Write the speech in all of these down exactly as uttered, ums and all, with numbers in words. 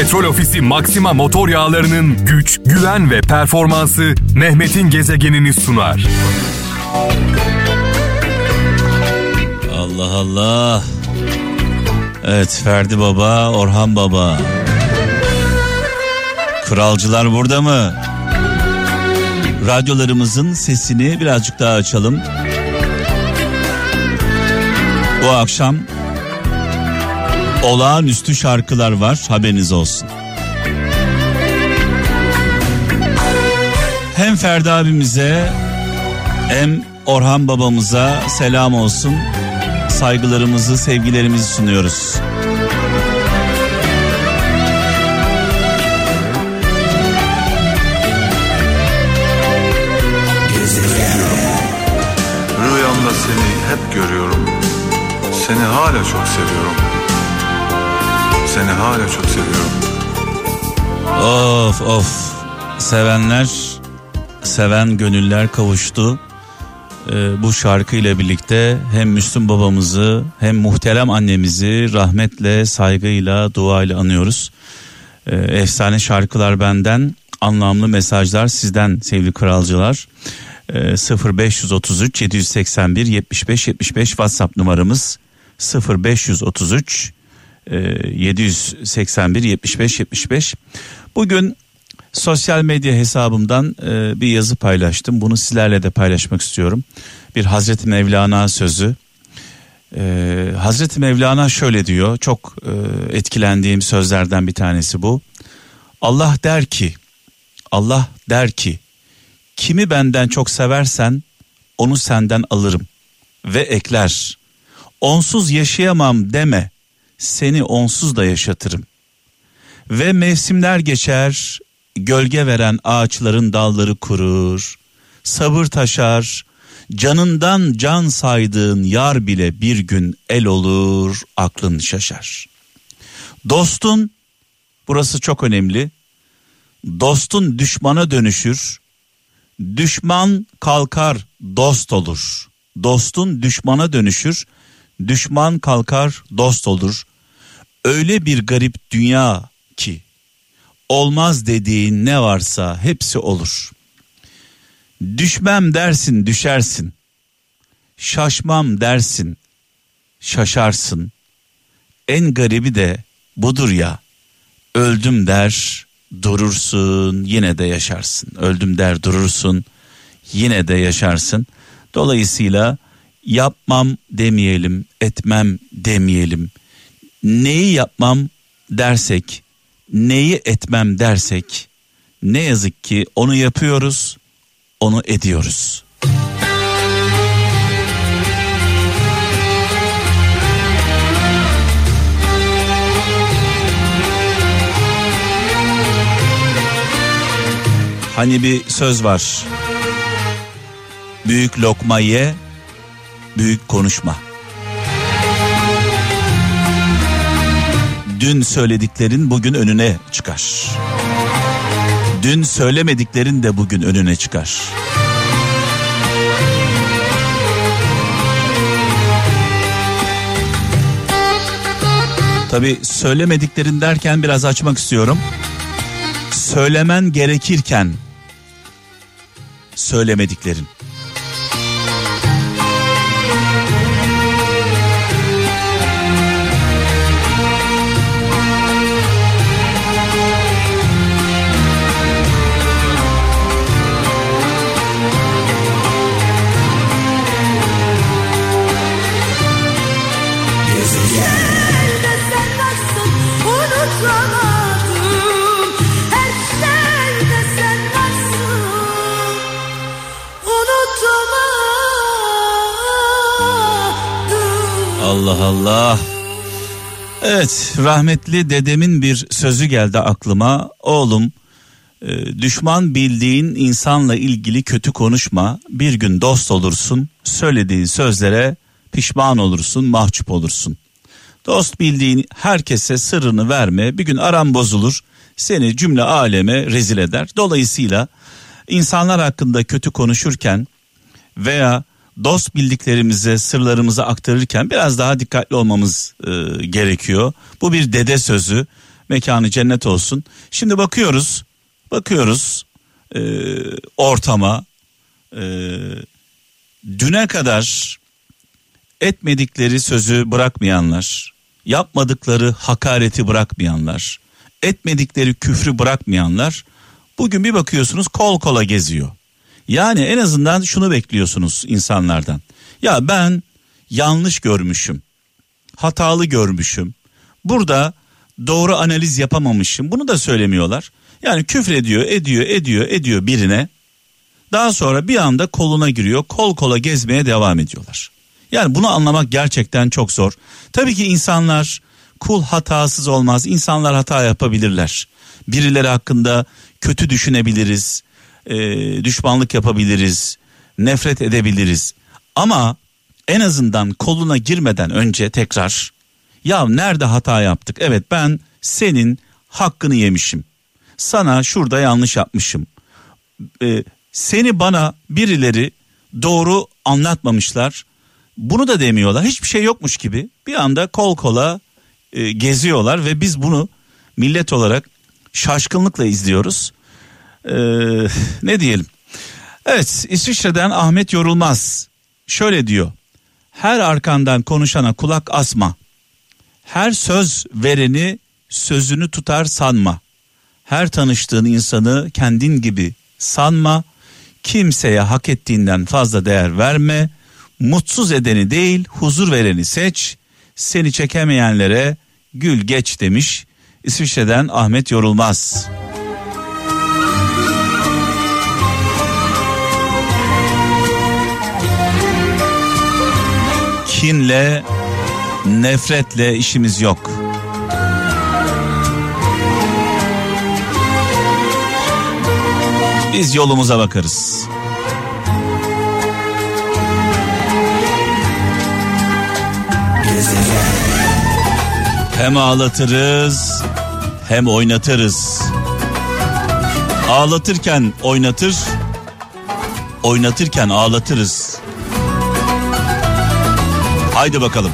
Petrol Ofisi Maxima Motor Yağları'nın güç, güven ve performansı Mehmet'in gezegenini sunar. Allah Allah. Evet, Ferdi Baba, Orhan Baba. Kralcılar burada mı? Radyolarımızın sesini birazcık daha açalım. Bu akşam olağanüstü şarkılar var, haberiniz olsun. Hem Ferdi abimize hem Orhan babamıza selam olsun. Saygılarımızı, sevgilerimizi sunuyoruz. Rüyamda seni hep görüyorum. Seni hala çok seviyorum. Seni hala çok seviyorum. Of of. Sevenler, seven gönüller kavuştu. Ee, bu şarkıyla birlikte hem Müslüm babamızı hem muhterem annemizi rahmetle, saygıyla, duayla anıyoruz. Ee, efsane şarkılar benden, anlamlı mesajlar sizden sevgili kralcılar. Ee, sıfır beş üç üç yedi sekiz bir yetmiş beş yetmiş beş WhatsApp numaramız. sıfır beş üç üç yedi sekiz bir yetmiş beş yetmiş beş. Bugün sosyal medya hesabımdan bir yazı paylaştım. Bunu sizlerle de paylaşmak istiyorum. Bir Hazreti Mevlana sözü. Hazreti Mevlana şöyle diyor. Çok etkilendiğim sözlerden bir tanesi bu. Allah der ki, Allah der ki, kimi benden çok seversen onu senden alırım ve ekler. Onsuz yaşayamam deme, seni onsuz da yaşatırım. Ve mevsimler geçer, gölge veren ağaçların dalları kurur. Sabır taşar, canından can saydığın yar bile bir gün el olur, aklın şaşar. Dostun, burası çok önemli, dostun düşmana dönüşür. Düşman kalkar, dost olur. Dostun düşmana dönüşür. Düşman kalkar, dost olur. Öyle bir garip dünya ki olmaz dediğin ne varsa hepsi olur. Düşmem dersin, düşersin. Şaşmam dersin, şaşarsın. En garibi de budur ya. Öldüm der, durursun, yine de yaşarsın. Öldüm der, durursun, yine de yaşarsın. Dolayısıyla yapmam demeyelim, etmem demeyelim. Neyi yapmam dersek, neyi etmem dersek, ne yazık ki onu yapıyoruz, onu ediyoruz. Hani bir söz var. Büyük lokma ye, büyük konuşma. Dün söylediklerin bugün önüne çıkar. Dün söylemediklerin de bugün önüne çıkar. Tabii söylemediklerin derken biraz açmak istiyorum. Söylemen gerekirken söylemediklerin. Allah Allah. Evet, rahmetli dedemin bir sözü geldi aklıma. Oğlum, düşman bildiğin insanla ilgili kötü konuşma. Bir gün dost olursun, söylediğin sözlere pişman olursun, mahcup olursun. Dost bildiğin herkese sırrını verme. Bir gün aran bozulur, seni cümle aleme rezil eder. Dolayısıyla insanlar hakkında kötü konuşurken veya dost bildiklerimize, sırlarımızı aktarırken biraz daha dikkatli olmamız e, gerekiyor. Bu bir dede sözü mekanı cennet olsun. Şimdi bakıyoruz, bakıyoruz e, ortama, e, düne kadar etmedikleri sözü bırakmayanlar, yapmadıkları hakareti bırakmayanlar, etmedikleri küfrü bırakmayanlar bugün bir bakıyorsunuz kol kola geziyor. Yani en azından şunu bekliyorsunuz insanlardan. Ya ben yanlış görmüşüm, hatalı görmüşüm, burada doğru analiz yapamamışım, bunu da söylemiyorlar. Yani küfrediyor, ediyor, ediyor, ediyor birine. Daha sonra bir anda koluna giriyor, kol kola gezmeye devam ediyorlar. Yani bunu anlamak gerçekten çok zor. Tabii ki insanlar, kul hatasız olmaz. İnsanlar hata yapabilirler. Birileri hakkında kötü düşünebiliriz, e, düşmanlık yapabiliriz, nefret edebiliriz. Ama en azından koluna girmeden önce tekrar, ya nerede hata yaptık? Evet, ben senin hakkını yemişim. Sana şurada yanlış yapmışım. E, seni bana birileri doğru anlatmamışlar. Bunu da demiyorlar. Hiçbir şey yokmuş gibi bir anda kol kola e, geziyorlar ve biz bunu millet olarak şaşkınlıkla izliyoruz. E, ne diyelim? Evet, İsviçre'den Ahmet Yorulmaz şöyle diyor. Her arkandan konuşana kulak asma. Her söz vereni sözünü tutar sanma. Her tanıştığın insanı kendin gibi sanma. Kimseye hak ettiğinden fazla değer verme. Mutsuz edeni değil, huzur vereni seç. Seni çekemeyenlere gül geç demiş İsviçre'den Ahmet Yorulmaz. Kinle, nefretle işimiz yok. Biz yolumuza bakarız. Hem ağlatırız hem oynatırız. Ağlatırken oynatır, oynatırken ağlatırız. Haydi bakalım.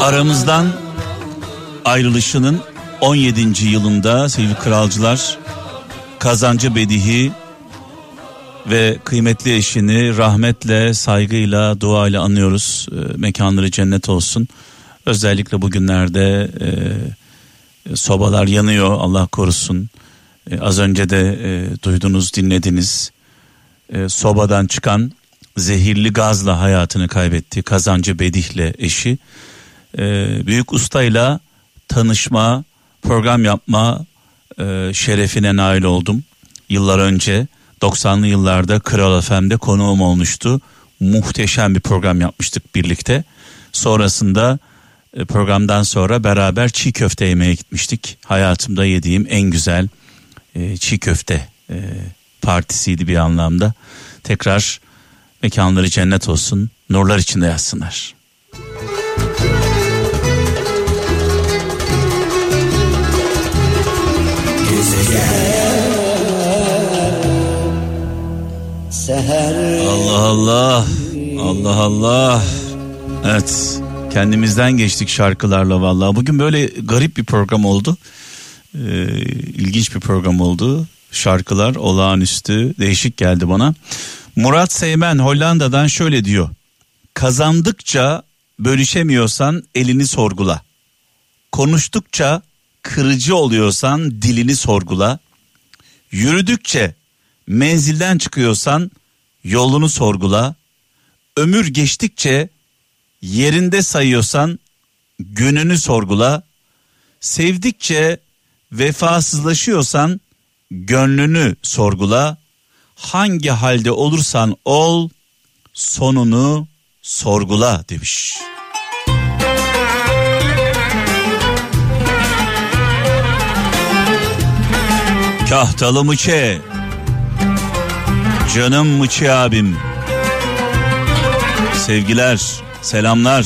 Aramızdan ayrılışının on yedinci yılında sevgili kralcılar, Kazancı Bedihi ve kıymetli eşini rahmetle, saygıyla, duayla anıyoruz. E, mekanları cennet olsun. Özellikle bugünlerde e, sobalar yanıyor, Allah korusun. E, az önce de e, duydunuz, dinlediniz. E, sobadan çıkan zehirli gazla hayatını kaybetti Kazancı Bedih'le eşi. E, büyük ustayla tanışma, program yapma e, şerefine nail oldum. Yıllar önce, doksanlı yıllarda Kral F M'de konuğum olmuştu. Muhteşem bir program yapmıştık birlikte. Sonrasında programdan sonra beraber çiğ köfte yemeye gitmiştik. Hayatımda yediğim en güzel e, çiğ köfte e, partisiydi bir anlamda. Tekrar mekanları cennet olsun, nurlar içinde yatsınlar. Allah Allah, Allah Allah. Evet, kendimizden geçtik şarkılarla vallahi. Bugün böyle garip bir program oldu, ee, ilginç bir program oldu. Şarkılar olağanüstü, değişik geldi bana. Murat Seymen Hollanda'dan şöyle diyor. Kazandıkça bölüşemiyorsan elini sorgula. Konuştukça kırıcı oluyorsan dilini sorgula. Yürüdükçe menzilden çıkıyorsan yolunu sorgula. Ömür geçtikçe yerinde sayıyorsan gününü sorgula. Sevdikçe vefasızlaşıyorsan gönlünü sorgula. Hangi halde olursan ol, sonunu sorgula demiş. Kahtalı Mıçe, canım Mıçı abim, sevgiler, selamlar.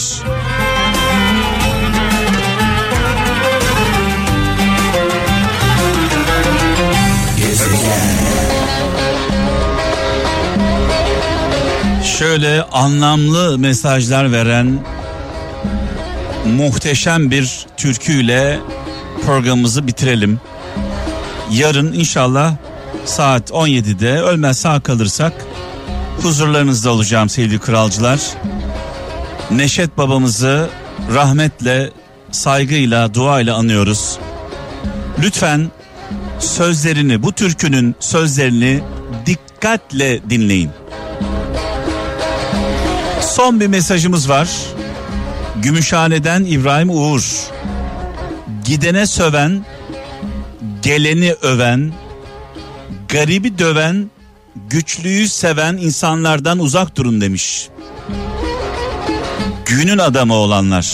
şöyle anlamlı mesajlar veren muhteşem bir türküyle programımızı bitirelim. Yarın inşallah saat on yedide ölmez sağ kalırsak huzurlarınızda olacağım sevgili kralcılar. Neşet babamızı rahmetle, saygıyla, duayla anıyoruz. Lütfen sözlerini, bu türkünün sözlerini dikkatle dinleyin. Son bir mesajımız var. Gümüşhane'den İbrahim Uğur. Gidene söven, geleni öven, garibi döven, güçlüyü seven insanlardan uzak durun demiş. Günün adamı olanlar.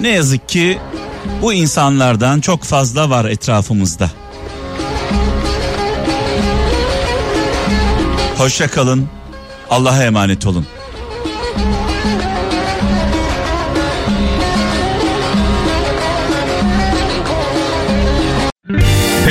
Ne yazık ki bu insanlardan çok fazla var etrafımızda. Hoşça kalın. Allah'a emanet olun.